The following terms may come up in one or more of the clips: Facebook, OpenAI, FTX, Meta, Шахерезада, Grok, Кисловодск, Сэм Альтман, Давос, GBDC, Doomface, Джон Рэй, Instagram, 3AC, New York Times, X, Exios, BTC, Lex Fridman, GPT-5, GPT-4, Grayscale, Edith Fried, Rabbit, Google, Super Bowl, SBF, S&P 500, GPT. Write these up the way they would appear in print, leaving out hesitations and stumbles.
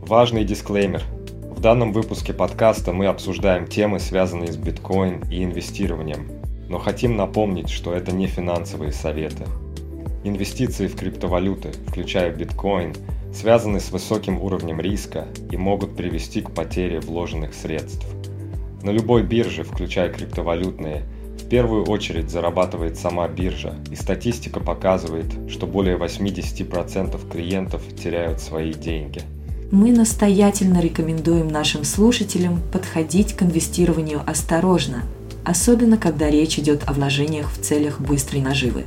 Важный дисклеймер. В данном выпуске подкаста мы обсуждаем темы, связанные с биткоин и инвестированием, но хотим напомнить, что это не финансовые советы. Инвестиции в криптовалюты, включая биткоин, связаны с высоким уровнем риска и могут привести к потере вложенных средств. На любой бирже, включая криптовалютные, в первую очередь зарабатывает сама биржа, и статистика показывает, что более 80% клиентов теряют свои деньги. Мы настоятельно рекомендуем нашим слушателям подходить к инвестированию осторожно, особенно когда речь идет о вложениях в целях быстрой наживы.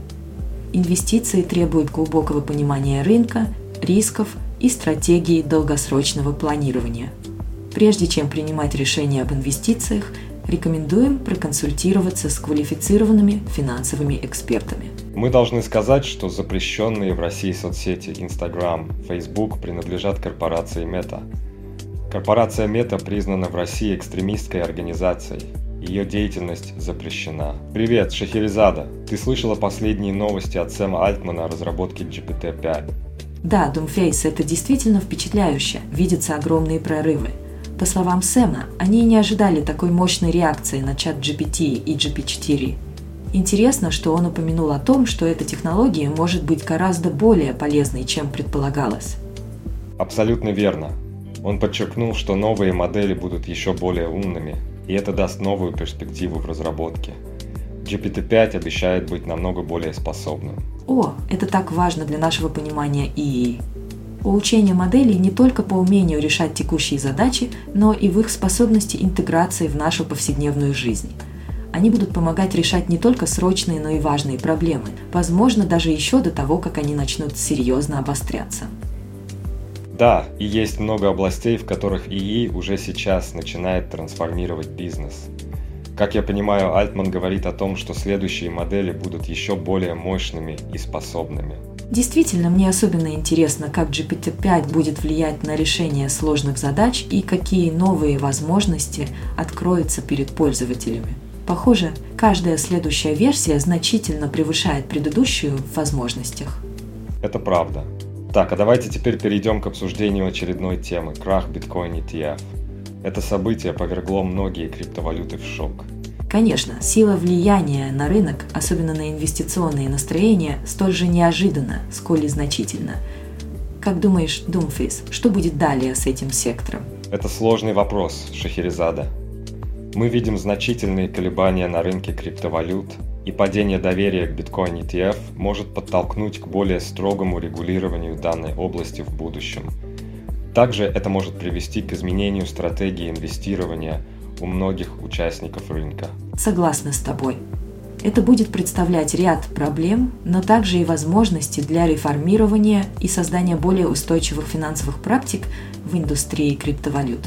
Инвестиции требуют глубокого понимания рынка, рисков и стратегии долгосрочного планирования. Прежде чем принимать решения об инвестициях, рекомендуем проконсультироваться с квалифицированными финансовыми экспертами. Мы должны сказать, что запрещенные в России соцсети Instagram, Facebook принадлежат корпорации Meta. Корпорация Meta признана в России экстремистской организацией. Ее деятельность запрещена. Привет, Шахерезада! Ты слышала последние новости от Сэма Альтмана о разработке GPT-5? Да, Doomface, это действительно впечатляюще. Видятся огромные прорывы. По словам Сэма, они не ожидали такой мощной реакции на чат GPT и GPT-4. Интересно, что он упомянул о том, что эта технология может быть гораздо более полезной, чем предполагалось. Абсолютно верно. Он подчеркнул, что новые модели будут еще более умными, и это даст новую перспективу в разработке. GPT-5 обещает быть намного более способным. О, это так важно для нашего понимания ИИ. Улучшение моделей не только по умению решать текущие задачи, но и в их способности интеграции в нашу повседневную жизнь. Они будут помогать решать не только срочные, но и важные проблемы, возможно, даже еще до того, как они начнут серьезно обостряться. Да, и есть много областей, в которых ИИ уже сейчас начинает трансформировать бизнес. Как я понимаю, Альтман говорит о том, что следующие модели будут еще более мощными и способными. Действительно, мне особенно интересно, как GPT-5 будет влиять на решение сложных задач и какие новые возможности откроются перед пользователями. Похоже, каждая следующая версия значительно превышает предыдущую в возможностях. Это правда. Так, а давайте теперь перейдем к обсуждению очередной темы – крах Bitcoin ETF. Это событие повергло многие криптовалюты в шок. Конечно, сила влияния на рынок, особенно на инвестиционные настроения, столь же неожиданна, сколь и значительна. Как думаешь, Doomface, что будет далее с этим сектором? Это сложный вопрос, Шахерезада. Мы видим значительные колебания на рынке криптовалют, и падение доверия к Bitcoin ETF может подтолкнуть к более строгому регулированию данной области в будущем. Также это может привести к изменению стратегии инвестирования у многих участников рынка. Согласна с тобой. Это будет представлять ряд проблем, но также и возможности для реформирования и создания более устойчивых финансовых практик в индустрии криптовалют.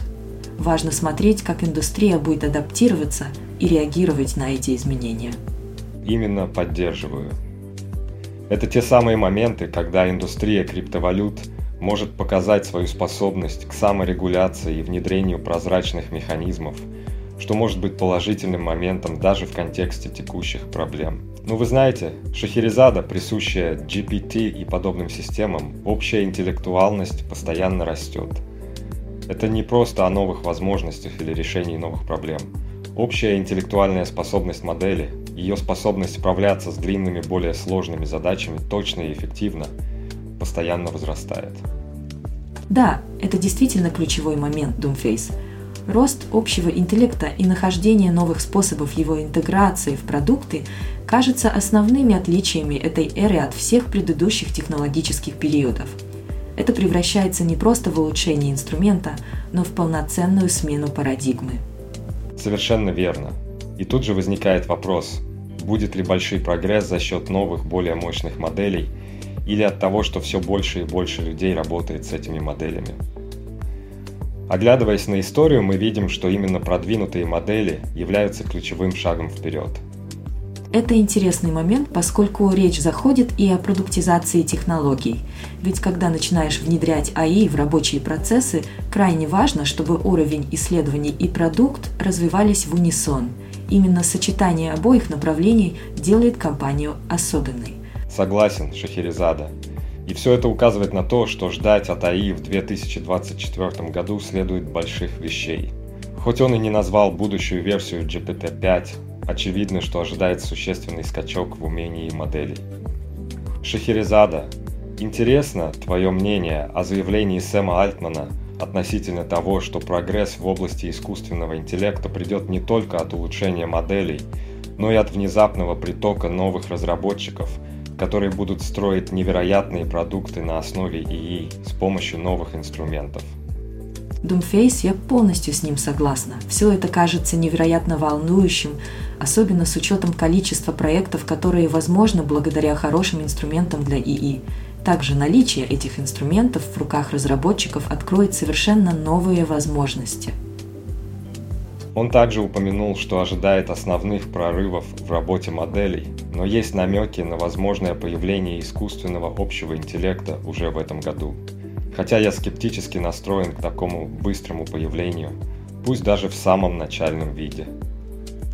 Важно смотреть, как индустрия будет адаптироваться и реагировать на эти изменения. Именно поддерживаю. Это те самые моменты, когда индустрия криптовалют может показать свою способность к саморегуляции и внедрению прозрачных механизмов, что может быть положительным моментом даже в контексте текущих проблем. Но вы знаете, Шахерезада, присущая GPT и подобным системам, общая интеллектуальность постоянно растет. Это не просто о новых возможностях или решении новых проблем. Общая интеллектуальная способность модели, ее способность справляться с длинными, более сложными задачами точно и эффективно, постоянно возрастает. Да, это действительно ключевой момент, Doomface. Рост общего интеллекта и нахождение новых способов его интеграции в продукты кажутся основными отличиями этой эры от всех предыдущих технологических периодов. Это превращается не просто в улучшение инструмента, но в полноценную смену парадигмы. Совершенно верно. И тут же возникает вопрос, будет ли большой прогресс за счет новых, более мощных моделей, или от того, что все больше и больше людей работает с этими моделями. Оглядываясь на историю, мы видим, что именно продвинутые модели являются ключевым шагом вперед. Это интересный момент, поскольку речь заходит и о продуктизации технологий. Ведь когда начинаешь внедрять АИ в рабочие процессы, крайне важно, чтобы уровень исследований и продукт развивались в унисон. Именно сочетание обоих направлений делает компанию особенной. Согласен, Шахерезада. И все это указывает на то, что ждать от АИ в 2024 году следует больших вещей. Хоть он и не назвал будущую версию GPT-5, очевидно, что ожидает существенный скачок в умении моделей. Шахерезада, интересно твое мнение о заявлении Сэма Альтмана относительно того, что прогресс в области искусственного интеллекта придет не только от улучшения моделей, но и от внезапного притока новых разработчиков, которые будут строить невероятные продукты на основе ИИ с помощью новых инструментов. Doomface, я полностью с ним согласна. Все это кажется невероятно волнующим, особенно с учетом количества проектов, которые возможны благодаря хорошим инструментам для ИИ. Также наличие этих инструментов в руках разработчиков откроет совершенно новые возможности. Он также упомянул, что ожидает основных прорывов в работе моделей, но есть намеки на возможное появление искусственного общего интеллекта уже в этом году. Хотя я скептически настроен к такому быстрому появлению, пусть даже в самом начальном виде.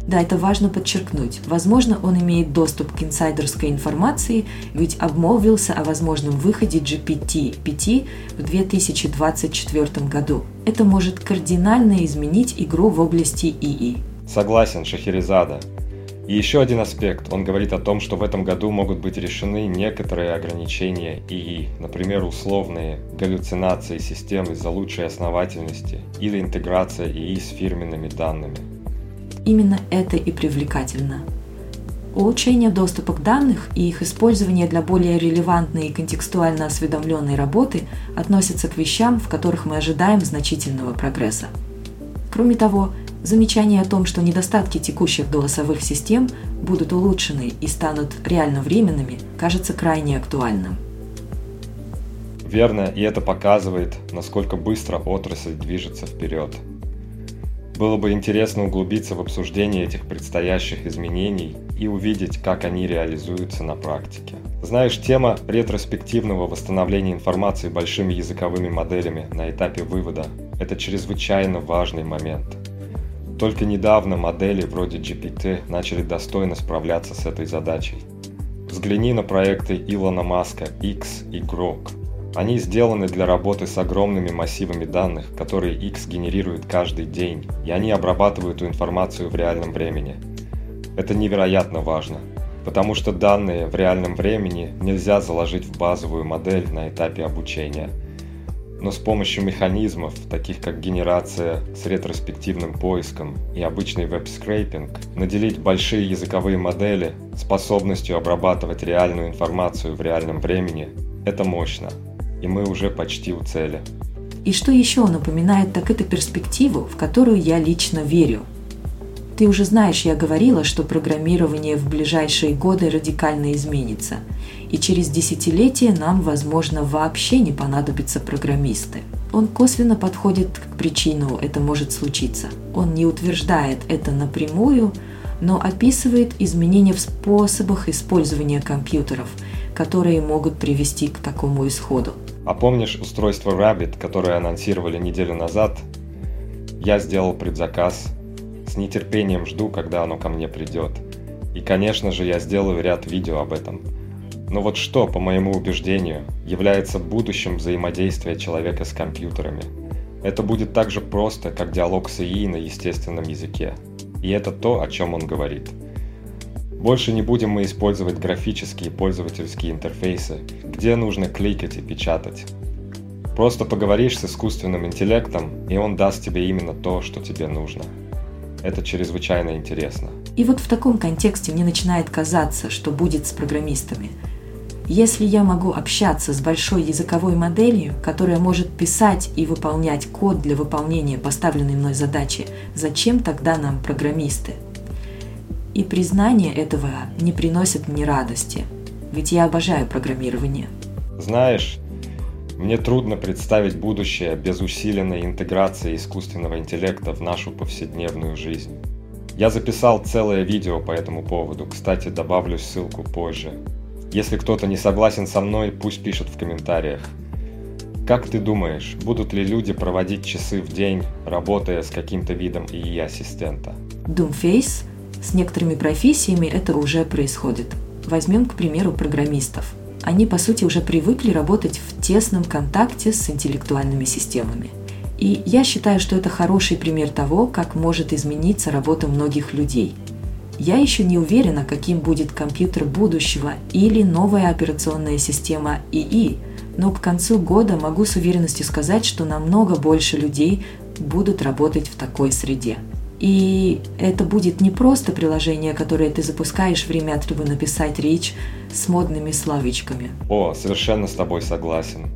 Да, это важно подчеркнуть. Возможно, он имеет доступ к инсайдерской информации, ведь обмолвился о возможном выходе GPT-5 в 2024 году. Это может кардинально изменить игру в области ИИ. Согласен, Шахерезада. И еще один аспект. Он говорит о том, что в этом году могут быть решены некоторые ограничения ИИ, например, условные галлюцинации систем из-за лучшей основательности или интеграция ИИ с фирменными данными. Именно это и привлекательно. Улучшение доступа к данным и их использование для более релевантной и контекстуально осведомленной работы относятся к вещам, в которых мы ожидаем значительного прогресса. Кроме того, замечание о том, что недостатки текущих голосовых систем будут улучшены и станут реально временными, кажется крайне актуальным. Верно, и это показывает, насколько быстро отрасль движется вперед. Было бы интересно углубиться в обсуждение этих предстоящих изменений и увидеть, как они реализуются на практике. Знаешь, тема ретроспективного восстановления информации большими языковыми моделями на этапе вывода – это чрезвычайно важный момент. Только недавно модели вроде GPT начали достойно справляться с этой задачей. Взгляни на проекты Илона Маска, X и Grok. Они сделаны для работы с огромными массивами данных, которые X генерирует каждый день, и они обрабатывают эту информацию в реальном времени. Это невероятно важно, потому что данные в реальном времени нельзя заложить в базовую модель на этапе обучения. Но с помощью механизмов, таких как генерация с ретроспективным поиском и обычный веб-скрейпинг, наделить большие языковые модели способностью обрабатывать реальную информацию в реальном времени – это мощно, и мы уже почти у цели. И что еще напоминает, так это перспективу, в которую я лично верю. Ты уже знаешь, я говорила, что программирование в ближайшие годы радикально изменится, и через десятилетие нам, возможно, вообще не понадобятся программисты. Он косвенно подходит к причину «это может случиться». Он не утверждает это напрямую, но описывает изменения в способах использования компьютеров, которые могут привести к такому исходу. А помнишь устройство Rabbit, которое анонсировали неделю назад? Я сделал предзаказ. С нетерпением жду, когда оно ко мне придет. И, конечно же, я сделаю ряд видео об этом. Но вот что, по моему убеждению, является будущим взаимодействия человека с компьютерами. Это будет так же просто, как диалог с ИИ на естественном языке. И это то, о чем он говорит. Больше не будем мы использовать графические пользовательские интерфейсы, где нужно кликать и печатать. Просто поговоришь с искусственным интеллектом, и он даст тебе именно то, что тебе нужно. Это чрезвычайно интересно. И вот в таком контексте мне начинает казаться, что будет с программистами. Если я могу общаться с большой языковой моделью, которая может писать и выполнять код для выполнения поставленной мной задачи, зачем тогда нам программисты? И признание этого не приносит мне радости, ведь я обожаю программирование. Знаешь, мне трудно представить будущее без усиленной интеграции искусственного интеллекта в нашу повседневную жизнь. Я записал целое видео по этому поводу, кстати, добавлю ссылку позже. Если кто-то не согласен со мной, пусть пишет в комментариях. Как ты думаешь, будут ли люди проводить часы в день, работая с каким-то видом ИИ-ассистента? Doomface, с некоторыми профессиями это уже происходит. Возьмем, к примеру, программистов. Они, по сути, уже привыкли работать в тесном контакте с интеллектуальными системами. И я считаю, что это хороший пример того, как может измениться работа многих людей. Я еще не уверена, каким будет компьютер будущего или новая операционная система ИИ, но к концу года могу с уверенностью сказать, что намного больше людей будут работать в такой среде. И это будет не просто приложение, которое ты запускаешь время от того написать речь с модными словечками. О, совершенно с тобой согласен.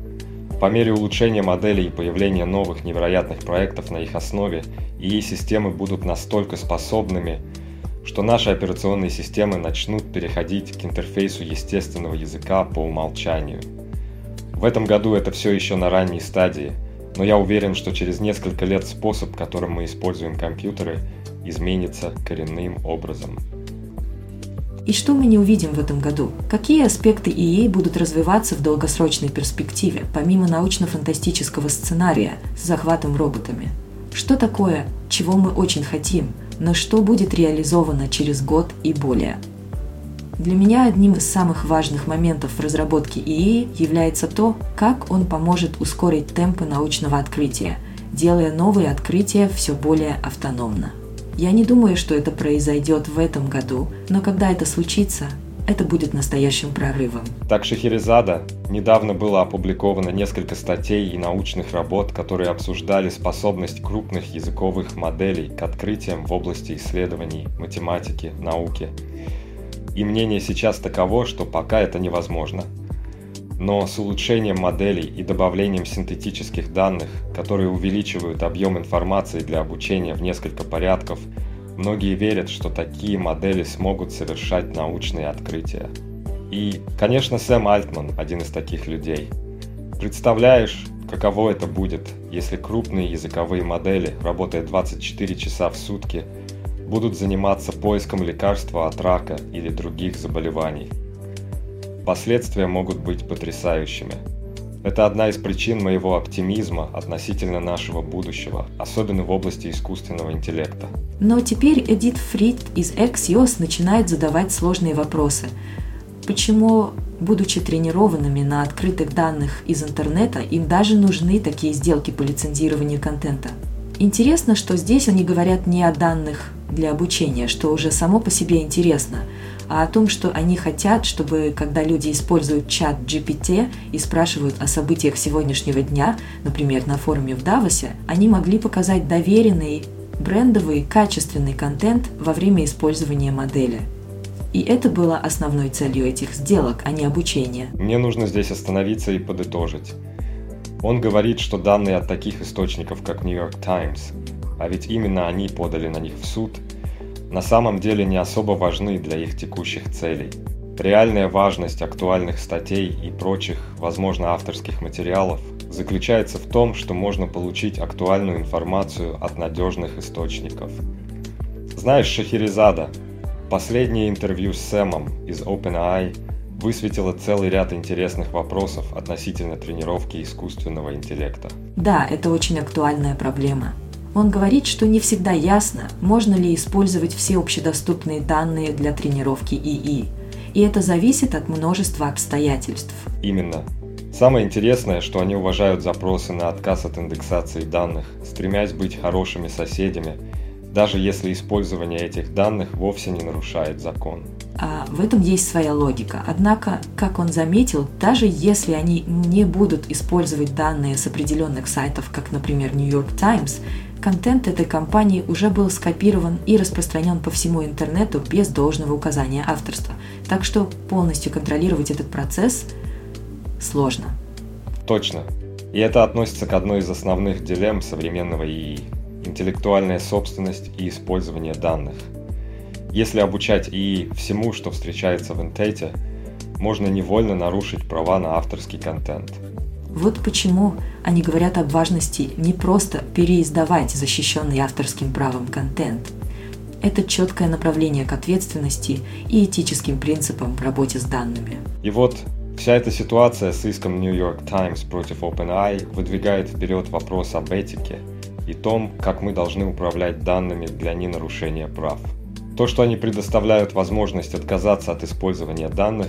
По мере улучшения моделей и появления новых невероятных проектов на их основе, ИИ-системы будут настолько способными, что наши операционные системы начнут переходить к интерфейсу естественного языка по умолчанию. В этом году это все еще на ранней стадии, но я уверен, что через несколько лет способ, которым мы используем компьютеры, изменится коренным образом. И что мы не увидим в этом году? Какие аспекты ИИ будут развиваться в долгосрочной перспективе, помимо научно-фантастического сценария с захватом роботами? Что такое, чего мы очень хотим, но что будет реализовано через год и более? Для меня одним из самых важных моментов в разработке ИИ является то, как он поможет ускорить темпы научного открытия, делая новые открытия все более автономно. Я не думаю, что это произойдет в этом году, но когда это случится, это будет настоящим прорывом. Так, Шахерезада, недавно было опубликовано несколько статей и научных работ, которые обсуждали способность крупных языковых моделей к открытиям в области исследований, математики, науки. И мнение сейчас таково, что пока это невозможно. Но с улучшением моделей и добавлением синтетических данных, которые увеличивают объем информации для обучения в несколько порядков, многие верят, что такие модели смогут совершать научные открытия. И, конечно, Сэм Альтман – один из таких людей. Представляешь, каково это будет, если крупные языковые модели, работая 24 часа в сутки, будут заниматься поиском лекарства от рака или других заболеваний. Последствия могут быть потрясающими. Это одна из причин моего оптимизма относительно нашего будущего, особенно в области искусственного интеллекта. Но теперь Edith Fried из Exios начинает задавать сложные вопросы. Почему, будучи тренированными на открытых данных из интернета, им даже нужны такие сделки по лицензированию контента? Интересно, что здесь они говорят не о данных для обучения, что уже само по себе интересно, а о том, что они хотят, чтобы, когда люди используют чат GPT и спрашивают о событиях сегодняшнего дня, например, на форуме в Давосе, они могли показать доверенный, брендовый, качественный контент во время использования модели. И это было основной целью этих сделок, а не обучение. Мне нужно здесь остановиться и подытожить. Он говорит, что данные от таких источников, как New York Times, а ведь именно они подали на них в суд, на самом деле не особо важны для их текущих целей. Реальная важность актуальных статей и прочих, возможно, авторских материалов заключается в том, что можно получить актуальную информацию от надежных источников. Знаешь, Шахерезада, последнее интервью с Сэмом из OpenAI высветила целый ряд интересных вопросов относительно тренировки искусственного интеллекта. Да, это очень актуальная проблема. Он говорит, что не всегда ясно, можно ли использовать все общедоступные данные для тренировки ИИ. И это зависит от множества обстоятельств. Именно. Самое интересное, что они уважают запросы на отказ от индексации данных, стремясь быть хорошими соседями, даже если использование этих данных вовсе не нарушает закон. А в этом есть своя логика. Однако, как он заметил, даже если они не будут использовать данные с определенных сайтов, как, например, New York Times, контент этой компании уже был скопирован и распространен по всему интернету без должного указания авторства. Так что полностью контролировать этот процесс сложно. Точно. И это относится к одной из основных дилемм современного ИИ – интеллектуальная собственность и использование данных. Если обучать ИИ всему, что встречается в интернете, можно невольно нарушить права на авторский контент. Вот почему они говорят об важности не просто переиздавать защищенный авторским правом контент. Это четкое направление к ответственности и этическим принципам в работе с данными. И вот вся эта ситуация с иском New York Times против OpenAI выдвигает вперед вопрос об этике и том, как мы должны управлять данными для ненарушения прав. То, что они предоставляют возможность отказаться от использования данных,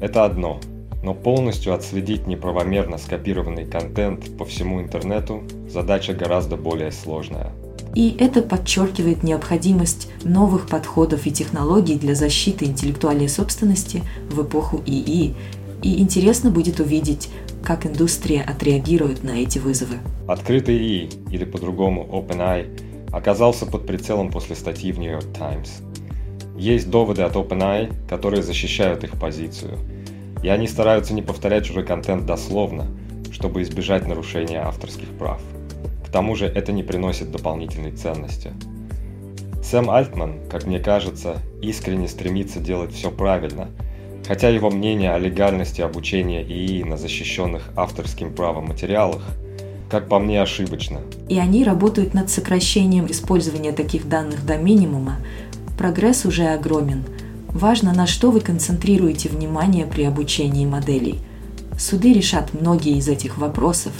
это одно, но полностью отследить неправомерно скопированный контент по всему интернету задача гораздо более сложная. И это подчеркивает необходимость новых подходов и технологий для защиты интеллектуальной собственности в эпоху ИИ. И интересно будет увидеть, как индустрия отреагирует на эти вызовы. Открытый ИИ, или по-другому OpenAI, оказался под прицелом после статьи в New York Times. Есть доводы от OpenAI, которые защищают их позицию. И они стараются не повторять чужой контент дословно, чтобы избежать нарушения авторских прав. К тому же это не приносит дополнительной ценности. Сэм Альтман, как мне кажется, искренне стремится делать все правильно, хотя его мнение о легальности обучения ИИ на защищенных авторским правом материалах, как по мне, ошибочно. И они работают над сокращением использования таких данных до минимума. Прогресс уже огромен. Важно, на что вы концентрируете внимание при обучении моделей. Суды решат многие из этих вопросов,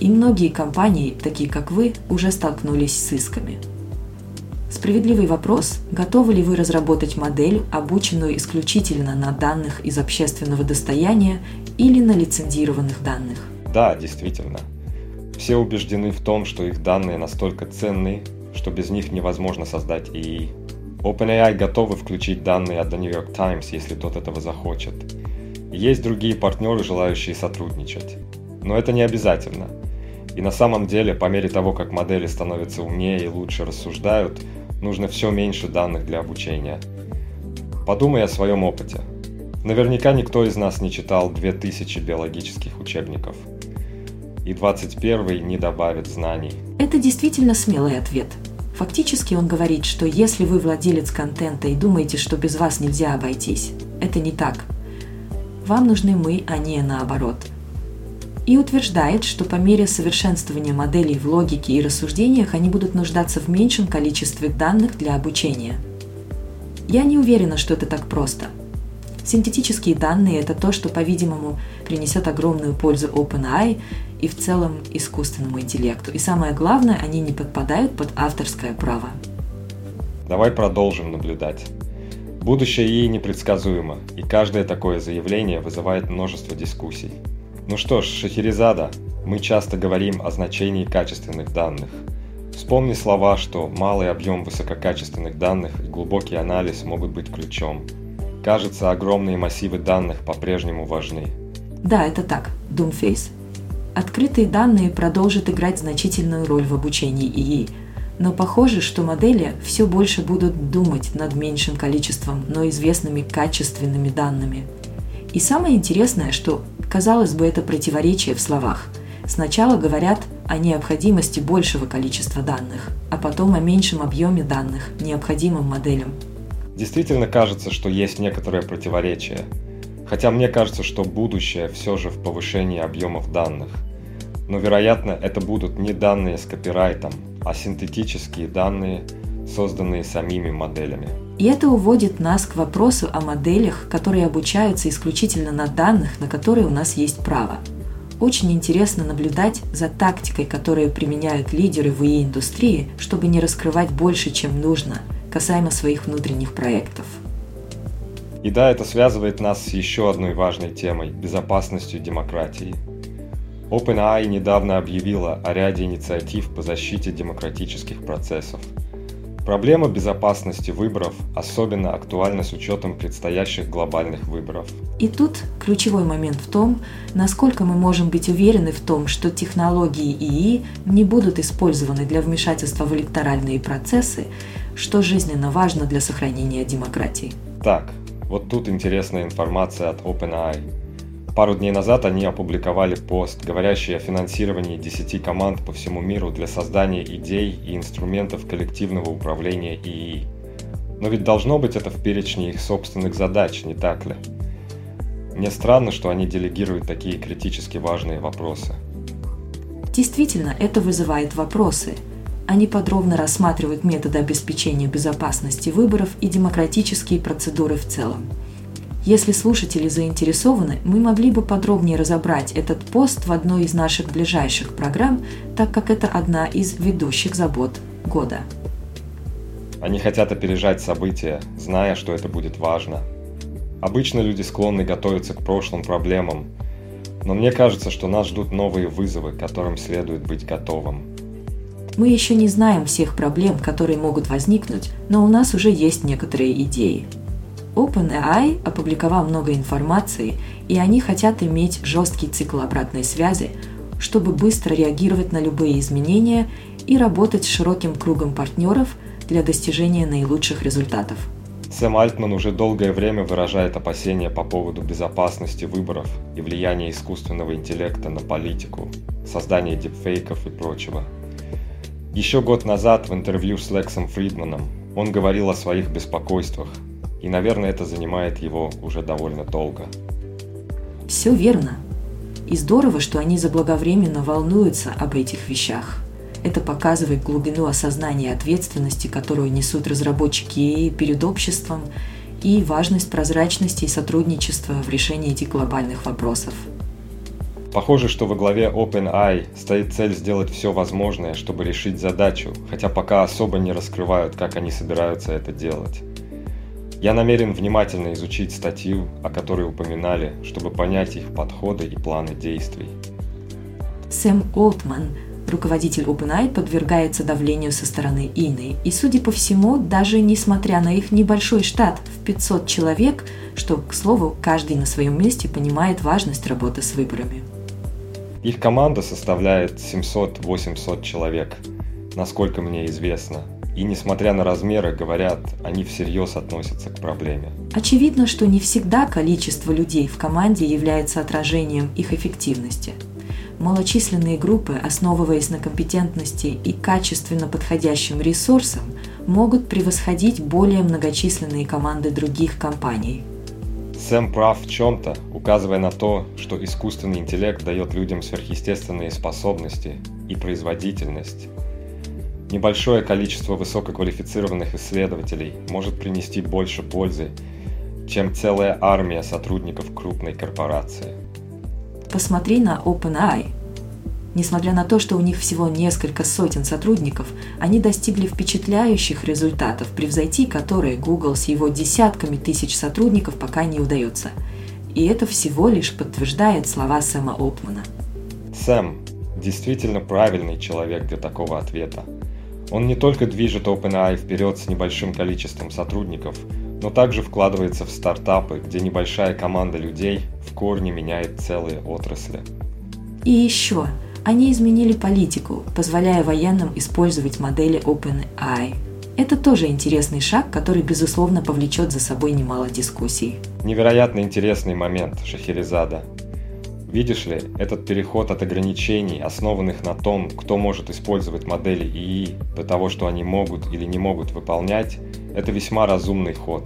и многие компании, такие как вы, уже столкнулись с исками. Справедливый вопрос, готовы ли вы разработать модель, обученную исключительно на данных из общественного достояния или на лицензированных данных? Да, действительно. Все убеждены в том, что их данные настолько ценны, что без них невозможно создать ИИ. OpenAI готовы включить данные от The New York Times, если тот этого захочет. Есть другие партнеры, желающие сотрудничать. Но это не обязательно. И на самом деле, по мере того, как модели становятся умнее и лучше рассуждают, нужно все меньше данных для обучения. Подумай о своем опыте. Наверняка никто из нас не читал 2000 биологических учебников. И 21-й не добавит знаний. Это действительно смелый ответ. Фактически он говорит, что если вы владелец контента и думаете, что без вас нельзя обойтись, это не так. Вам нужны мы, а не наоборот. И утверждает, что по мере совершенствования моделей в логике и рассуждениях они будут нуждаться в меньшем количестве данных для обучения. Я не уверена, что это так просто. Синтетические данные – это то, что, по-видимому, принесет огромную пользу OpenAI и в целом искусственному интеллекту. И самое главное, они не подпадают под авторское право. Давай продолжим наблюдать. Будущее ей непредсказуемо, и каждое такое заявление вызывает множество дискуссий. Ну что ж, Шахерезада, мы часто говорим о значении качественных данных. Вспомни слова, что малый объем высококачественных данных и глубокий анализ могут быть ключом. Кажется, огромные массивы данных по-прежнему важны. Да, это так, Doomface. Открытые данные продолжат играть значительную роль в обучении ИИ. Но похоже, что модели все больше будут думать над меньшим количеством, но известными качественными данными. И самое интересное, что, казалось бы, это противоречие в словах. Сначала говорят о необходимости большего количества данных, а потом о меньшем объеме данных, необходимым моделям. Действительно кажется, что есть некоторое противоречие. Хотя мне кажется, что будущее все же в повышении объемов данных. Но, вероятно, это будут не данные с копирайтом, а синтетические данные, созданные самими моделями. И это уводит нас к вопросу о моделях, которые обучаются исключительно на данных, на которые у нас есть право. Очень интересно наблюдать за тактикой, которую применяют лидеры в ИИ-индустрии, чтобы не раскрывать больше, чем нужно, касаемо своих внутренних проектов. И да, это связывает нас с еще одной важной темой – безопасностью демократии. OpenAI недавно объявила о ряде инициатив по защите демократических процессов. Проблема безопасности выборов особенно актуальна с учетом предстоящих глобальных выборов. И тут ключевой момент в том, насколько мы можем быть уверены в том, что технологии ИИ не будут использованы для вмешательства в электоральные процессы, что жизненно важно для сохранения демократии. Так, вот тут интересная информация от OpenAI. Пару дней назад они опубликовали пост, говорящий о финансировании 10 команд по всему миру для создания идей и инструментов коллективного управления ИИ. Но ведь должно быть это в перечне их собственных задач, не так ли? Мне странно, что они делегируют такие критически важные вопросы. Действительно, это вызывает вопросы. Они подробно рассматривают методы обеспечения безопасности выборов и демократические процедуры в целом. Если слушатели заинтересованы, мы могли бы подробнее разобрать этот пост в одной из наших ближайших программ, так как это одна из ведущих забот года. Они хотят опережать события, зная, что это будет важно. Обычно люди склонны готовиться к прошлым проблемам, но мне кажется, что нас ждут новые вызовы, к которым следует быть готовым. Мы еще не знаем всех проблем, которые могут возникнуть, но у нас уже есть некоторые идеи. OpenAI опубликовал много информации, и они хотят иметь жесткий цикл обратной связи, чтобы быстро реагировать на любые изменения и работать с широким кругом партнеров для достижения наилучших результатов. Сэм Альтман уже долгое время выражает опасения по поводу безопасности выборов и влияния искусственного интеллекта на политику, создание дипфейков и прочего. Еще год назад в интервью с Лексом Фридманом он говорил о своих беспокойствах, и, наверное, это занимает его уже довольно долго. Все верно. И здорово, что они заблаговременно волнуются об этих вещах. Это показывает глубину осознания ответственности, которую несут разработчики ИИ перед обществом, и важность прозрачности и сотрудничества в решении этих глобальных вопросов. Похоже, что во главе OpenAI стоит цель сделать все возможное, чтобы решить задачу, хотя пока особо не раскрывают, как они собираются это делать. Я намерен внимательно изучить статью, о которой упоминали, чтобы понять их подходы и планы действий. Сэм Альтман, руководитель OpenAI, подвергается давлению со стороны Ины, и, судя по всему, даже несмотря на их небольшой штат в 500 человек, что, к слову, каждый на своем месте понимает важность работы с выборами. Их команда составляет 700-800 человек, насколько мне известно. И, несмотря на размеры, говорят, они всерьез относятся к проблеме. Очевидно, что не всегда количество людей в команде является отражением их эффективности. Малочисленные группы, основываясь на компетентности и качественно подходящим ресурсам, могут превосходить более многочисленные команды других компаний. Сэм прав в чем-то, указывая на то, что искусственный интеллект дает людям сверхъестественные способности и производительность. Небольшое количество высококвалифицированных исследователей может принести больше пользы, чем целая армия сотрудников крупной корпорации. Посмотри на OpenAI. Несмотря на то, что у них всего несколько сотен сотрудников, они достигли впечатляющих результатов, превзойти которые Google с его десятками тысяч сотрудников пока не удается. И это всего лишь подтверждает слова Сэма Альтмана. Сэм действительно правильный человек для такого ответа. Он не только движет OpenAI вперед с небольшим количеством сотрудников, но также вкладывается в стартапы, где небольшая команда людей в корне меняет целые отрасли. И еще, они изменили политику, позволяя военным использовать модели OpenAI. Это тоже интересный шаг, который, безусловно, повлечет за собой немало дискуссий. Невероятно интересный момент, Шахерезада. Видишь ли, этот переход от ограничений, основанных на том, кто может использовать модели ИИ, до того, что они могут или не могут выполнять, это весьма разумный ход.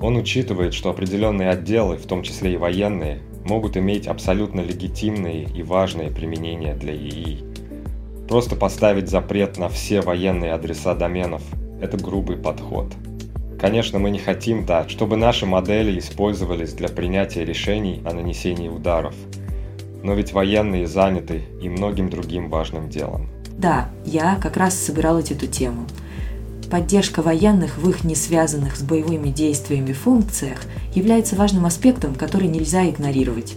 Он учитывает, что определенные отделы, в том числе и военные, могут иметь абсолютно легитимные и важные применения для ИИ. Просто поставить запрет на все военные адреса доменов – это грубый подход. Конечно, мы не хотим так, чтобы наши модели использовались для принятия решений о нанесении ударов. Но ведь военные заняты и многим другим важным делом. Да, я как раз собиралась эту тему. Поддержка военных в их несвязанных с боевыми действиями функциях является важным аспектом, который нельзя игнорировать.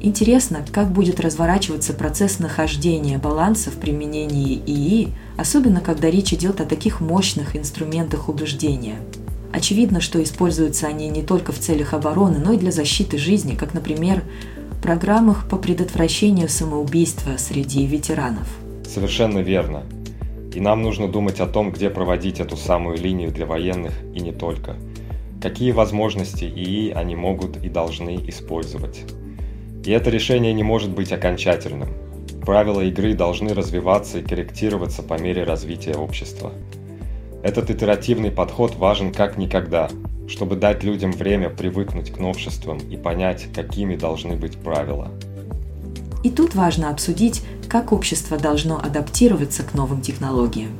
Интересно, как будет разворачиваться процесс нахождения баланса в применении ИИ, особенно когда речь идет о таких мощных инструментах убеждения. Очевидно, что используются они не только в целях обороны, но и для защиты жизни, как, например, в программах по предотвращению самоубийства среди ветеранов. Совершенно верно. И нам нужно думать о том, где проводить эту самую линию для военных и не только. Какие возможности ИИ они могут и должны использовать. И это решение не может быть окончательным. Правила игры должны развиваться и корректироваться по мере развития общества. Этот итеративный подход важен как никогда, чтобы дать людям время привыкнуть к новшествам и понять, какими должны быть правила. И тут важно обсудить, как общество должно адаптироваться к новым технологиям.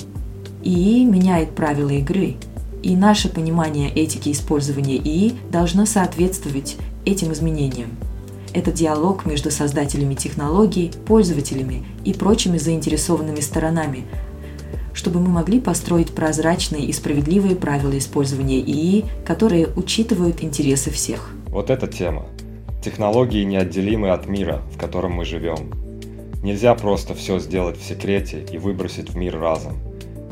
ИИ меняет правила игры, и наше понимание этики использования ИИ должно соответствовать этим изменениям. Это диалог между создателями технологий, пользователями и прочими заинтересованными сторонами, чтобы мы могли построить прозрачные и справедливые правила использования ИИ, которые учитывают интересы всех. Вот эта тема. Технологии неотделимы от мира, в котором мы живем. Нельзя просто все сделать в секрете и выбросить в мир разом.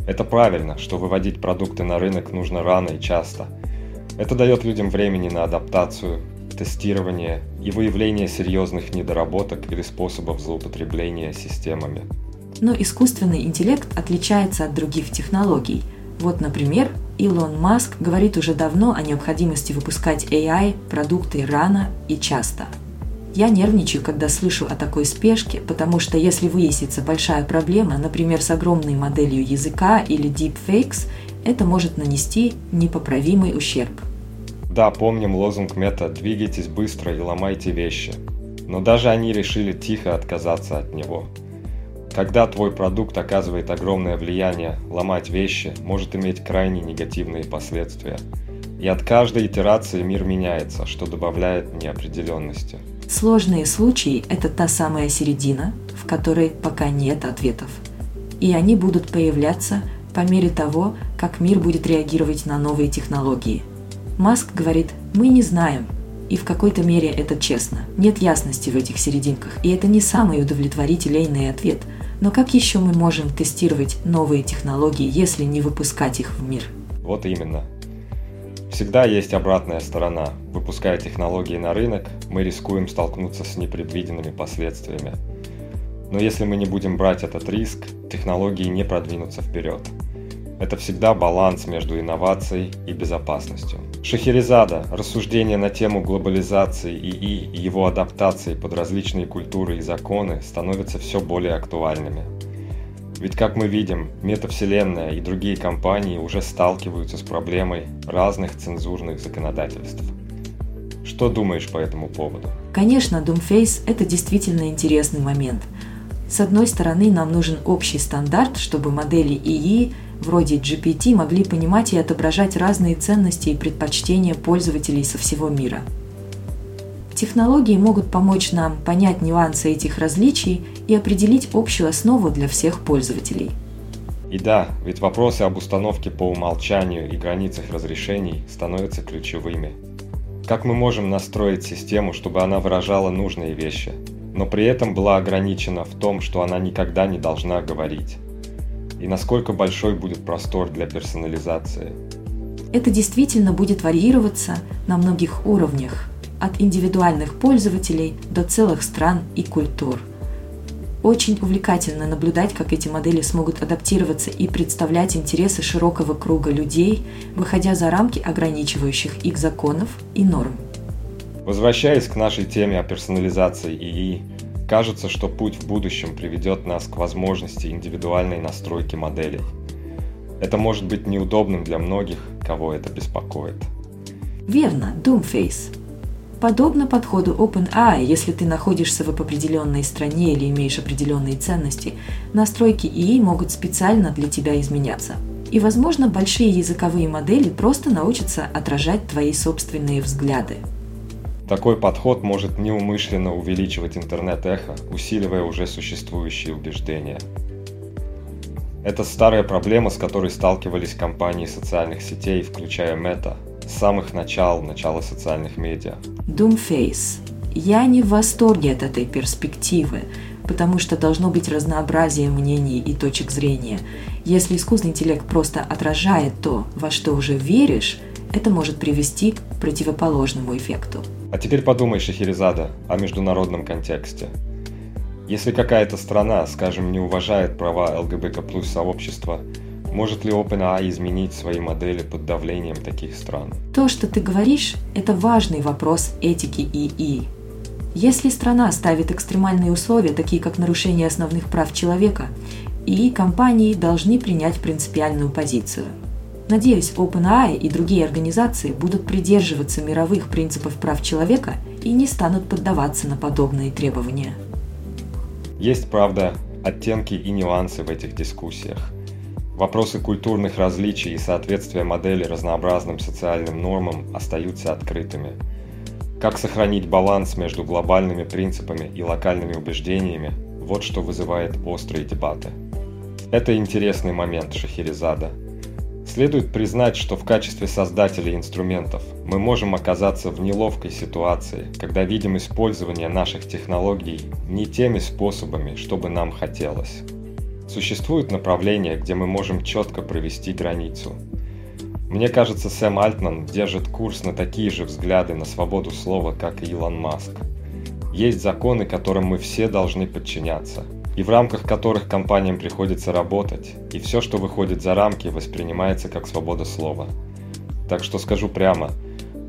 Это правильно, что выводить продукты на рынок нужно рано и часто. Это дает людям времени на адаптацию, тестирование и выявление серьезных недоработок или способов злоупотребления системами. Но искусственный интеллект отличается от других технологий. Вот, например, Илон Маск говорит уже давно о необходимости выпускать AI-продукты рано и часто. Я нервничаю, когда слышу о такой спешке, потому что если выяснится большая проблема, например, с огромной моделью языка или deepfakes, это может нанести непоправимый ущерб. Да, помним лозунг Meta «Двигайтесь быстро и ломайте вещи», но даже они решили тихо отказаться от него. Когда твой продукт оказывает огромное влияние, ломать вещи может иметь крайне негативные последствия. И от каждой итерации мир меняется, что добавляет неопределенности. Сложные случаи – это та самая середина, в которой пока нет ответов. И они будут появляться по мере того, как мир будет реагировать на новые технологии. Маск говорит «мы не знаем», и в какой-то мере это честно. Нет ясности в этих серединках, и это не самый удовлетворительный ответ. Но как еще мы можем тестировать новые технологии, если не выпускать их в мир? Вот именно. Всегда есть обратная сторона. Выпуская технологии на рынок, мы рискуем столкнуться с непредвиденными последствиями. Но если мы не будем брать этот риск, технологии не продвинутся вперед. Это всегда баланс между инновацией и безопасностью. Шахерезада. Рассуждения на тему глобализации ИИ и его адаптации под различные культуры и законы становятся все более актуальными. Ведь, как мы видим, метавселенная и другие компании уже сталкиваются с проблемой разных цензурных законодательств. Что думаешь по этому поводу? Конечно, Doomface – это действительно интересный момент. С одной стороны, нам нужен общий стандарт, чтобы модели ИИ, вроде GPT, могли понимать и отображать разные ценности и предпочтения пользователей со всего мира. Технологии могут помочь нам понять нюансы этих различий и определить общую основу для всех пользователей. И да, ведь вопросы об установке по умолчанию и границах разрешений становятся ключевыми. Как мы можем настроить систему, чтобы она выражала нужные вещи, но при этом была ограничена в том, что она никогда не должна говорить? И насколько большой будет простор для персонализации? Это действительно будет варьироваться на многих уровнях, от индивидуальных пользователей до целых стран и культур. Очень увлекательно наблюдать, как эти модели смогут адаптироваться и представлять интересы широкого круга людей, выходя за рамки ограничивающих их законов и норм. Возвращаясь к нашей теме о персонализации ИИ, кажется, что путь в будущем приведет нас к возможности индивидуальной настройки моделей. Это может быть неудобным для многих, кого это беспокоит. Верно, Doomface. Подобно подходу OpenAI, если ты находишься в определенной стране или имеешь определенные ценности, настройки ИИ могут специально для тебя изменяться. И, возможно, большие языковые модели просто научатся отражать твои собственные взгляды. Такой подход может неумышленно увеличивать интернет-эхо, усиливая уже существующие убеждения. Это старая проблема, с которой сталкивались компании социальных сетей, включая Meta, с самых начала социальных медиа. Doomface. Я не в восторге от этой перспективы, потому что должно быть разнообразие мнений и точек зрения. Если искусственный интеллект просто отражает то, во что уже веришь, это может привести к противоположному эффекту. А теперь подумай, Шахерезада, о международном контексте. Если какая-то страна, скажем, не уважает права ЛГБТ+ сообщества, может ли OpenAI изменить свои модели под давлением таких стран? То, что ты говоришь, это важный вопрос этики ИИ. Если страна ставит экстремальные условия, такие как нарушение основных прав человека, ИИ-компании должны принять принципиальную позицию. Надеюсь, OpenAI и другие организации будут придерживаться мировых принципов прав человека и не станут поддаваться на подобные требования. Есть, правда, оттенки и нюансы в этих дискуссиях. Вопросы культурных различий и соответствия модели разнообразным социальным нормам остаются открытыми. Как сохранить баланс между глобальными принципами и локальными убеждениями – вот что вызывает острые дебаты. Это интересный момент, Шахерезада. Следует признать, что в качестве создателей инструментов мы можем оказаться в неловкой ситуации, когда видим использование наших технологий не теми способами, что бы нам хотелось. Существуют направления, где мы можем четко провести границу. Мне кажется, Сэм Альтман держит курс на такие же взгляды на свободу слова, как и Илон Маск. Есть законы, которым мы все должны подчиняться, и в рамках которых компаниям приходится работать, и все, что выходит за рамки, воспринимается как свобода слова. Так что скажу прямо,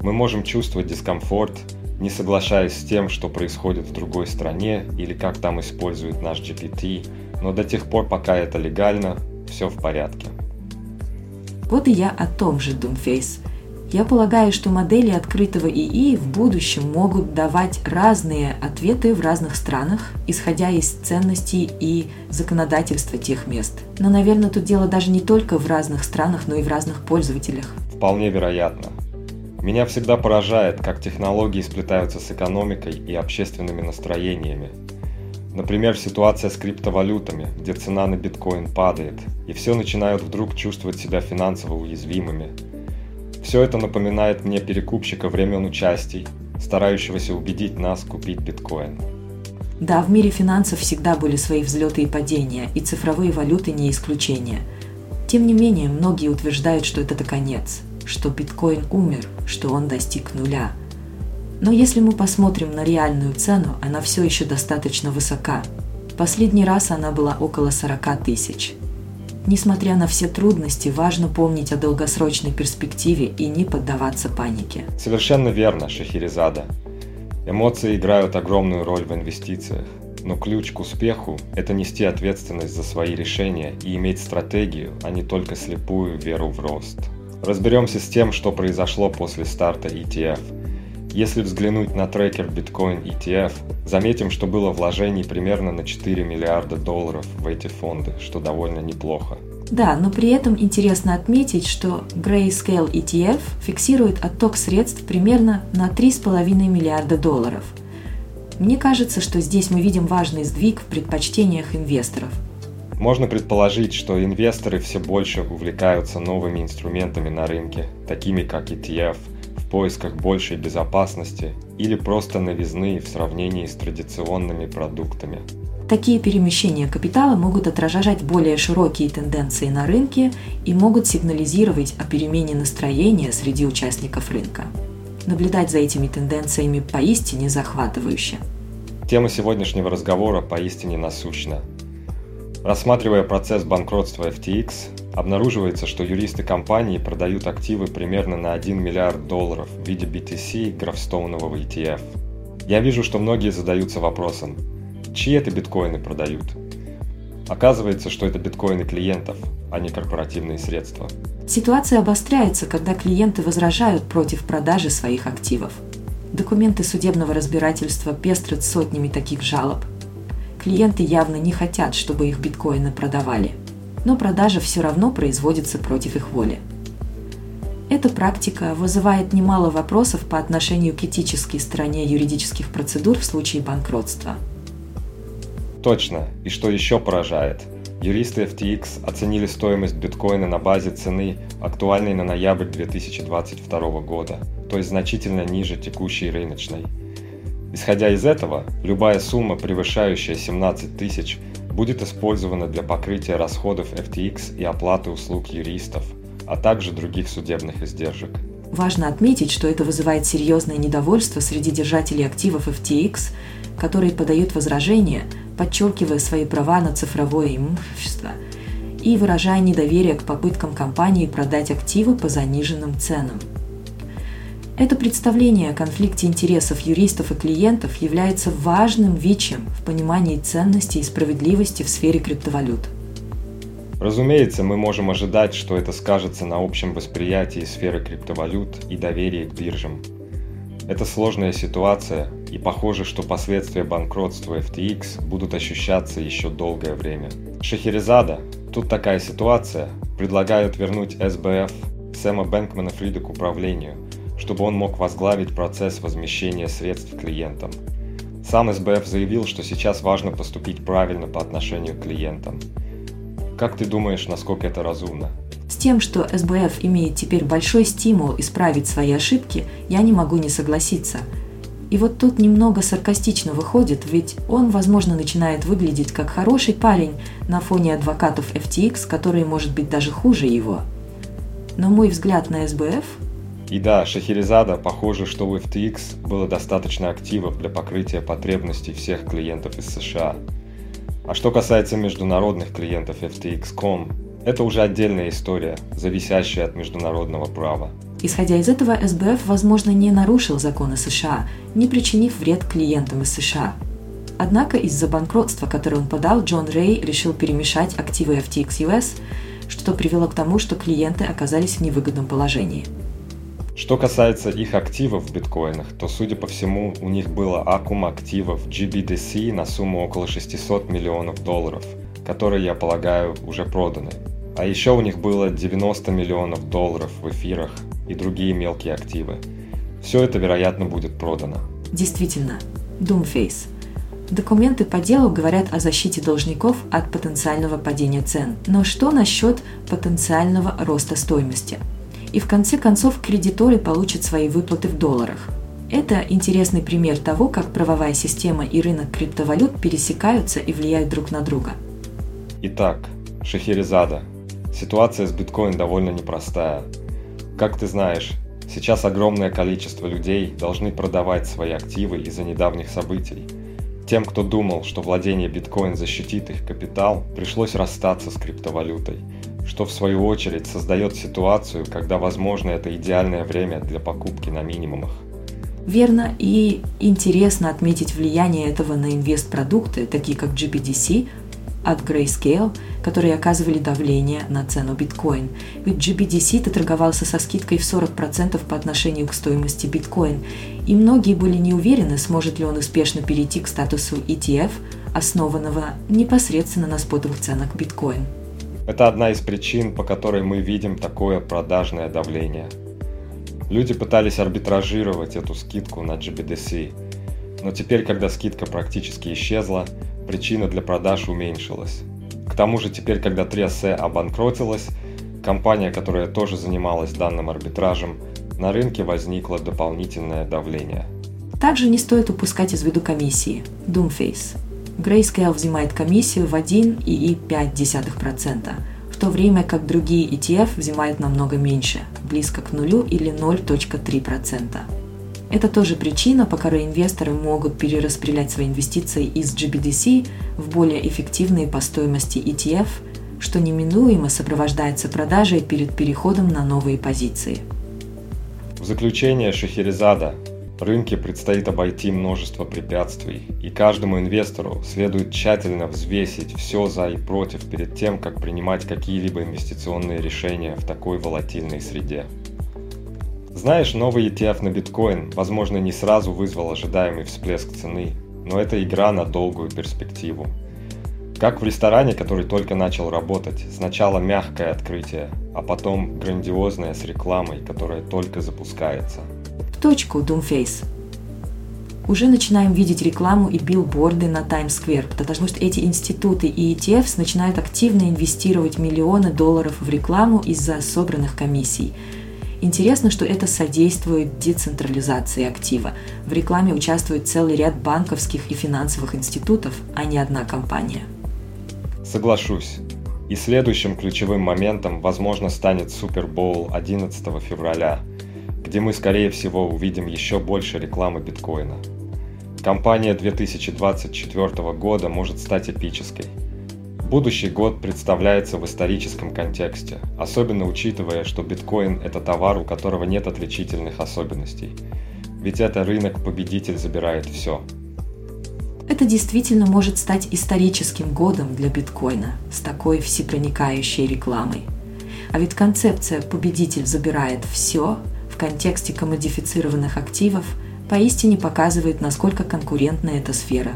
мы можем чувствовать дискомфорт, не соглашаясь с тем, что происходит в другой стране или как там используют наш GPT, но до тех пор, пока это легально, все в порядке. Вот и я о том же, Doomface. Я полагаю, что модели открытого ИИ в будущем могут давать разные ответы в разных странах, исходя из ценностей и законодательства тех мест. Но, наверное, тут дело даже не только в разных странах, но и в разных пользователях. Вполне вероятно. Меня всегда поражает, как технологии сплетаются с экономикой и общественными настроениями. Например, ситуация с криптовалютами, где цена на биткоин падает, и все начинают вдруг чувствовать себя финансово уязвимыми. Все это напоминает мне перекупщика времен участий, старающегося убедить нас купить биткоин. Да, в мире финансов всегда были свои взлеты и падения, и цифровые валюты не исключение. Тем не менее, многие утверждают, что это конец, что биткоин умер, что он достиг нуля. Но если мы посмотрим на реальную цену, она все еще достаточно высока. Последний раз она была около 40 тысяч. Несмотря на все трудности, важно помнить о долгосрочной перспективе и не поддаваться панике. Совершенно верно, Шахерезада. Эмоции играют огромную роль в инвестициях, но ключ к успеху – это нести ответственность за свои решения и иметь стратегию, а не только слепую веру в рост. Разберемся с тем, что произошло после старта ETF. Если взглянуть на трекер Bitcoin ETF, заметим, что было вложений примерно на $4 миллиарда в эти фонды, что довольно неплохо. Да, но при этом интересно отметить, что Grayscale ETF фиксирует отток средств примерно на $3,5 миллиарда. Мне кажется, что здесь мы видим важный сдвиг в предпочтениях инвесторов. Можно предположить, что инвесторы все больше увлекаются новыми инструментами на рынке, такими как ETF, в поисках большей безопасности или просто новизны в сравнении с традиционными продуктами. Такие перемещения капитала могут отражать более широкие тенденции на рынке и могут сигнализировать о перемене настроения среди участников рынка. Наблюдать за этими тенденциями поистине захватывающе. Тема сегодняшнего разговора поистине насущна. Рассматривая процесс банкротства FTX, обнаруживается, что юристы компании продают активы примерно на $1 миллиард в виде BTC графстоунового ETF. Я вижу, что многие задаются вопросом, чьи это биткоины продают? Оказывается, что это биткоины клиентов, а не корпоративные средства. Ситуация обостряется, когда клиенты возражают против продажи своих активов. Документы судебного разбирательства пестрят сотнями таких жалоб. Клиенты явно не хотят, чтобы их биткоины продавали, но продажа все равно производится против их воли. Эта практика вызывает немало вопросов по отношению к этической стороне юридических процедур в случае банкротства. Точно, и что еще поражает, юристы FTX оценили стоимость биткоина на базе цены, актуальной на ноябрь 2022 года, то есть значительно ниже текущей рыночной. Исходя из этого, любая сумма, превышающая 17 тысяч, будет использована для покрытия расходов FTX и оплаты услуг юристов, а также других судебных издержек. Важно отметить, что это вызывает серьезное недовольство среди держателей активов FTX, которые подают возражения, подчеркивая свои права на цифровое имущество и выражая недоверие к попыткам компании продать активы по заниженным ценам. Это представление о конфликте интересов юристов и клиентов является важным вичем в понимании ценностей и справедливости в сфере криптовалют. Разумеется, мы можем ожидать, что это скажется на общем восприятии сферы криптовалют и доверии к биржам. Это сложная ситуация, и похоже, что последствия банкротства FTX будут ощущаться еще долгое время. Шахерезада, тут такая ситуация, предлагают вернуть SBF, Сэма Бэнкмана-Фрида, к управлению, чтобы он мог возглавить процесс возмещения средств клиентам. Сам SBF заявил, что сейчас важно поступить правильно по отношению к клиентам. Как ты думаешь, насколько это разумно? С тем, что СБФ имеет теперь большой стимул исправить свои ошибки, я не могу не согласиться. И вот тут немного саркастично выходит, ведь он, возможно, начинает выглядеть как хороший парень на фоне адвокатов FTX, которые, может быть, даже хуже его. Но мой взгляд на СБФ... И да, Шахерезада, похоже, что у FTX было достаточно активов для покрытия потребностей всех клиентов из США. А что касается международных клиентов FTX.com, это уже отдельная история, зависящая от международного права. Исходя из этого, СБФ, возможно, не нарушил законы США, не причинив вред клиентам из США. Однако из-за банкротства, которое он подал, Джон Рэй решил перемешать активы FTX US, что привело к тому, что клиенты оказались в невыгодном положении. Что касается их активов в биткоинах, то, судя по всему, у них было аккум активов GBDC на сумму около $600 миллионов, которые, я полагаю, уже проданы. А еще у них было $90 миллионов в эфирах и другие мелкие активы. Все это, вероятно, будет продано. Действительно, Doomface. Документы по делу говорят о защите должников от потенциального падения цен. Но что насчет потенциального роста стоимости? И в конце концов кредиторы получат свои выплаты в долларах. Это интересный пример того, как правовая система и рынок криптовалют пересекаются и влияют друг на друга. Итак, Шахерезада, ситуация с биткоин довольно непростая. Как ты знаешь, сейчас огромное количество людей должны продавать свои активы из-за недавних событий. Тем, кто думал, что владение биткоин защитит их капитал, пришлось расстаться с криптовалютой, что в свою очередь создает ситуацию, когда, возможно, это идеальное время для покупки на минимумах. Верно, и интересно отметить влияние этого на инвестпродукты, такие как GBDC от Grayscale, которые оказывали давление на цену биткоин. Ведь GBDC-то торговался со скидкой в 40% по отношению к стоимости биткоин, и многие были не уверены, сможет ли он успешно перейти к статусу ETF, основанного непосредственно на спотовых ценах биткоин. Это одна из причин, по которой мы видим такое продажное давление. Люди пытались арбитражировать эту скидку на GBDC, но теперь, когда скидка практически исчезла, причина для продаж уменьшилась. К тому же теперь, когда 3AC обанкротилась, компания, которая тоже занималась данным арбитражем, на рынке возникло дополнительное давление. Также не стоит упускать из виду комиссии Doomface. Grayscale взимает комиссию в 1,5%, в то время как другие ETF взимают намного меньше, близко к нулю или 0,3%. Это тоже причина, по которой инвесторы могут перераспределять свои инвестиции из GBDC в более эффективные по стоимости ETF, что неминуемо сопровождается продажей перед переходом на новые позиции. В заключение, Шахерезада. Рынке предстоит обойти множество препятствий, и каждому инвестору следует тщательно взвесить все за и против перед тем, как принимать какие-либо инвестиционные решения в такой волатильной среде. Знаешь, новый ETF на биткоин, возможно, не сразу вызвал ожидаемый всплеск цены, но это игра на долгую перспективу. Как в ресторане, который только начал работать, сначала мягкое открытие, а потом грандиозное с рекламой, которая только запускается. Точку, Doomface. Уже начинаем видеть рекламу и билборды на Times Square, потому что эти институты и ETFs начинают активно инвестировать миллионы долларов в рекламу из-за собранных комиссий. Интересно, что это содействует децентрализации актива. В рекламе участвует целый ряд банковских и финансовых институтов, а не одна компания. Соглашусь. И следующим ключевым моментом, возможно, станет Super Bowl 11 февраля. Где мы, скорее всего, увидим еще больше рекламы биткоина. Кампания 2024 года может стать эпической. Будущий год представляется в историческом контексте, особенно учитывая, что биткоин – это товар, у которого нет отличительных особенностей. Ведь это рынок, победитель забирает все. Это действительно может стать историческим годом для биткоина с такой всепроникающей рекламой. А ведь концепция «победитель забирает все» в контексте комодифицированных активов поистине показывает, насколько конкурентна эта сфера.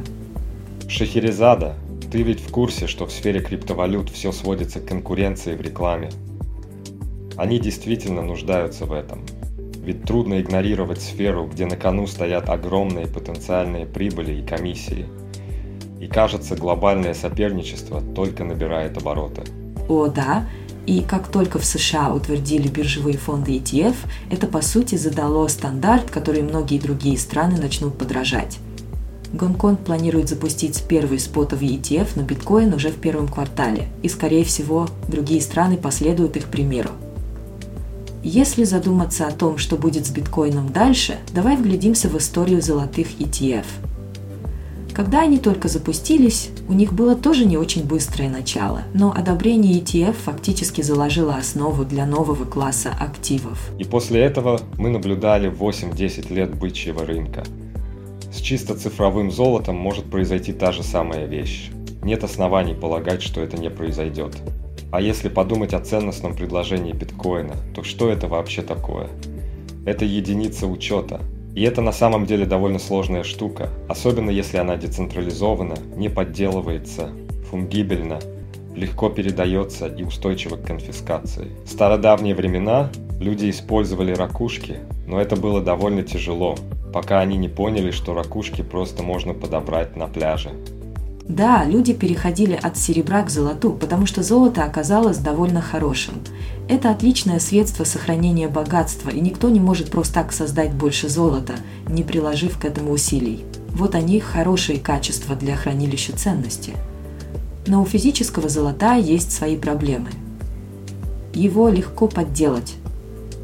Шахерезада, ты ведь в курсе, что в сфере криптовалют все сводится к конкуренции в рекламе? Они действительно нуждаются в этом. Ведь трудно игнорировать сферу, где на кону стоят огромные потенциальные прибыли и комиссии. И кажется, глобальное соперничество только набирает обороты. О, да. И как только в США утвердили биржевые фонды ETF, это, по сути, задало стандарт, который многие другие страны начнут подражать. Гонконг планирует запустить первый спотовый ETF на биткоин уже в первом квартале, и, скорее всего, другие страны последуют их примеру. Если задуматься о том, что будет с биткоином дальше, давай вглядимся в историю золотых ETF. Когда они только запустились, у них было тоже не очень быстрое начало, но одобрение ETF фактически заложило основу для нового класса активов. И после этого мы наблюдали 8-10 лет бычьего рынка. С чисто цифровым золотом может произойти та же самая вещь. Нет оснований полагать, что это не произойдет. А если подумать о ценностном предложении биткоина, то что это вообще такое? Это единица учета. И это на самом деле довольно сложная штука, особенно если она децентрализована, не подделывается, фунгибельна, легко передается и устойчива к конфискации. В стародавние времена люди использовали ракушки, но это было довольно тяжело, пока они не поняли, что ракушки просто можно подобрать на пляже. Да, люди переходили от серебра к золоту, потому что золото оказалось довольно хорошим. Это отличное средство сохранения богатства, и никто не может просто так создать больше золота, не приложив к этому усилий. Вот они хорошие качества для хранилища ценности. Но у физического золота есть свои проблемы. Его легко подделать.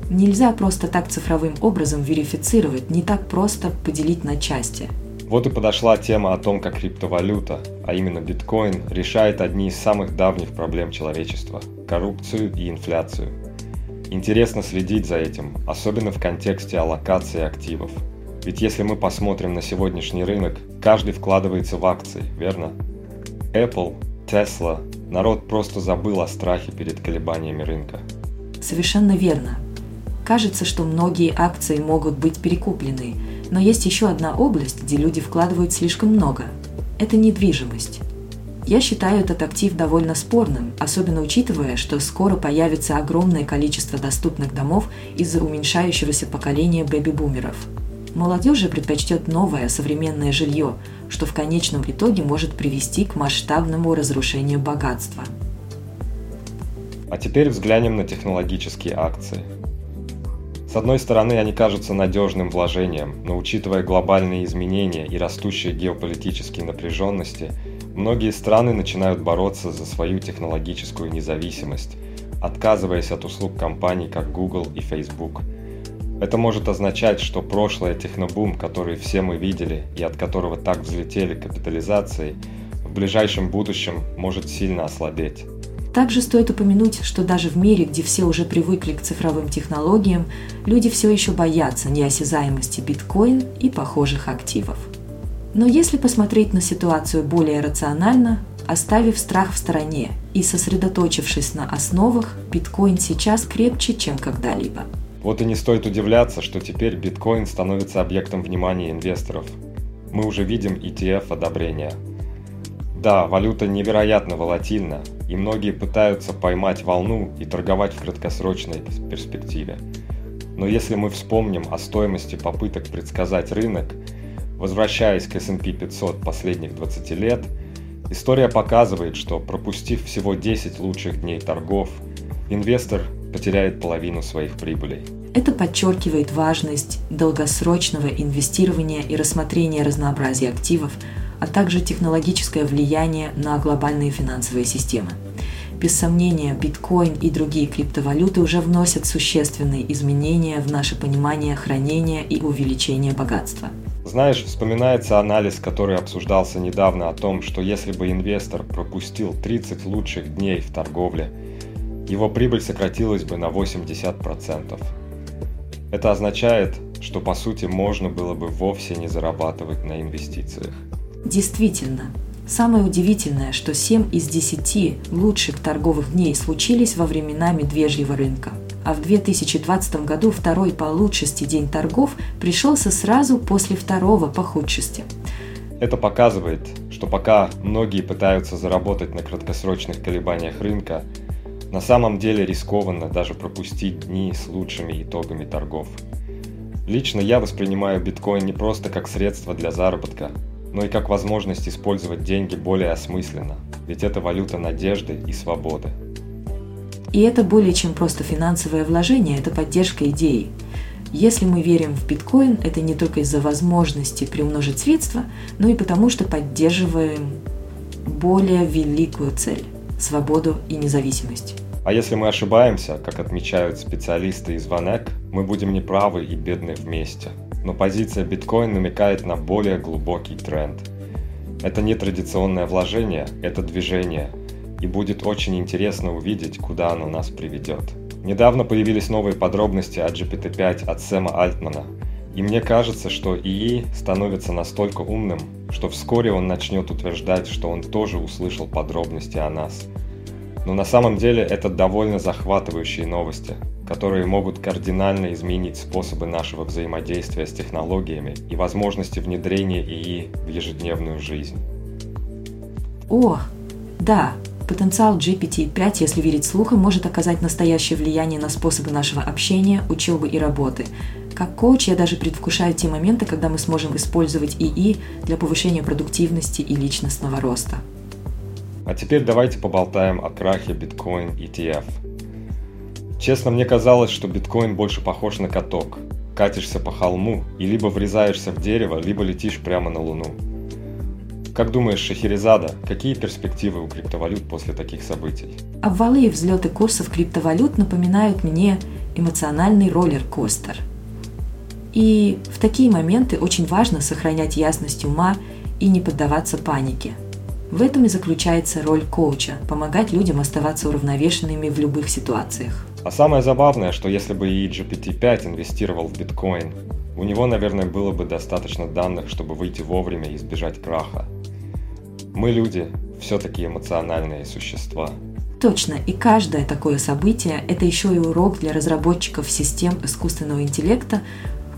Нельзя просто так цифровым образом верифицировать, не так просто поделить на части. Вот и подошла тема о том, как криптовалюта, а именно биткоин, решает одни из самых давних проблем человечества – коррупцию и инфляцию. Интересно следить за этим, особенно в контексте аллокации активов. Ведь если мы посмотрим на сегодняшний рынок, каждый вкладывается в акции, верно? Apple, Tesla, народ просто забыл о страхе перед колебаниями рынка. Совершенно верно. Кажется, что многие акции могут быть перекуплены. Но есть еще одна область, где люди вкладывают слишком много. Это недвижимость. Я считаю этот актив довольно спорным, особенно учитывая, что скоро появится огромное количество доступных домов из-за уменьшающегося поколения бэби-бумеров. Молодежь же предпочтет новое современное жилье, что в конечном итоге может привести к масштабному разрушению богатства. А теперь взглянем на технологические акции. С одной стороны, они кажутся надежным вложением, но учитывая глобальные изменения и растущие геополитические напряженности, многие страны начинают бороться за свою технологическую независимость, отказываясь от услуг компаний, как Google и Facebook. Это может означать, что прошлое технобум, который все мы видели и от которого так взлетели капитализации, в ближайшем будущем может сильно ослабеть. Также стоит упомянуть, что даже в мире, где все уже привыкли к цифровым технологиям, люди все еще боятся неосязаемости биткоин и похожих активов. Но если посмотреть на ситуацию более рационально, оставив страх в стороне и сосредоточившись на основах, биткоин сейчас крепче, чем когда-либо. Вот и не стоит удивляться, что теперь биткоин становится объектом внимания инвесторов. Мы уже видим ETF одобрения. Да, валюта невероятно волатильна, и многие пытаются поймать волну и торговать в краткосрочной перспективе. Но если мы вспомним о стоимости попыток предсказать рынок, возвращаясь к S&P 500 последних 20 лет, история показывает, что, пропустив всего 10 лучших дней торгов, инвестор потеряет половину своих прибылей. Это подчеркивает важность долгосрочного инвестирования и рассмотрения разнообразия активов, а также технологическое влияние на глобальные финансовые системы. Без сомнения, биткоин и другие криптовалюты уже вносят существенные изменения в наше понимание хранения и увеличения богатства. Знаешь, вспоминается анализ, который обсуждался недавно, о том, что если бы инвестор пропустил 30 лучших дней в торговле, его прибыль сократилась бы на 80%. Это означает, что по сути можно было бы вовсе не зарабатывать на инвестициях. Действительно, самое удивительное, что 7 из 10 лучших торговых дней случились во времена медвежьего рынка. А в 2020 году второй по лучшести день торгов пришелся сразу после второго по худшести. Это показывает, что пока многие пытаются заработать на краткосрочных колебаниях рынка, на самом деле рискованно даже пропустить дни с лучшими итогами торгов. Лично я воспринимаю биткоин не просто как средство для заработка, но и как возможность использовать деньги более осмысленно, ведь это валюта надежды и свободы. И это более чем просто финансовое вложение, это поддержка идеи. Если мы верим в биткоин, это не только из-за возможности приумножить средства, но и потому, что поддерживаем более великую цель – свободу и независимость. А если мы ошибаемся, как отмечают специалисты из Ванек, мы будем неправы и бедны вместе. Но позиция биткоин намекает на более глубокий тренд. Это не традиционное вложение, это движение. И будет очень интересно увидеть, куда оно нас приведет. Недавно появились новые подробности о GPT-5 от Сэма Альтмана. И мне кажется, что ИИ становится настолько умным, что вскоре он начнет утверждать, что он тоже услышал подробности о нас. Но на самом деле это довольно захватывающие новости, которые могут кардинально изменить способы нашего взаимодействия с технологиями и возможности внедрения ИИ в ежедневную жизнь. О, да! Потенциал GPT-5, если верить слухам, может оказать настоящее влияние на способы нашего общения, учебы и работы. Как коуч я даже предвкушаю те моменты, когда мы сможем использовать ИИ для повышения продуктивности и личностного роста. А теперь давайте поболтаем о крахе Bitcoin ETF. Честно, мне казалось, что биткоин больше похож на каток. Катишься по холму и либо врезаешься в дерево, либо летишь прямо на Луну. Как думаешь, Шахерезада, какие перспективы у криптовалют после таких событий? Обвалы и взлеты курсов криптовалют напоминают мне эмоциональный роллер-костер. И в такие моменты очень важно сохранять ясность ума и не поддаваться панике. В этом и заключается роль коуча – помогать людям оставаться уравновешенными в любых ситуациях. А самое забавное, что если бы и GPT-5 инвестировал в биткоин, у него, наверное, было бы достаточно данных, чтобы выйти вовремя и избежать краха. Мы, люди, все-таки эмоциональные существа. Точно, и каждое такое событие – это еще и урок для разработчиков систем искусственного интеллекта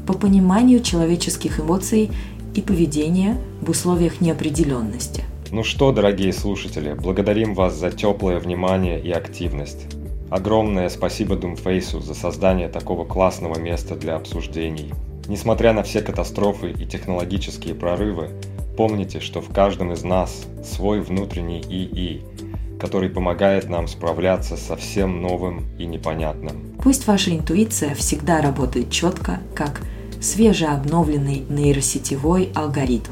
по пониманию человеческих эмоций и поведения в условиях неопределенности. Ну что, дорогие слушатели, благодарим вас за теплое внимание и активность. Огромное спасибо Doomface за создание такого классного места для обсуждений. Несмотря на все катастрофы и технологические прорывы, помните, что в каждом из нас свой внутренний ИИ, который помогает нам справляться со всем новым и непонятным. Пусть ваша интуиция всегда работает четко, как свежеобновленный нейросетевой алгоритм.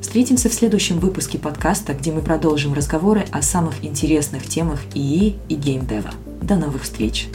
Встретимся в следующем выпуске подкаста, где мы продолжим разговоры о самых интересных темах ИИ и геймдева. До новых встреч!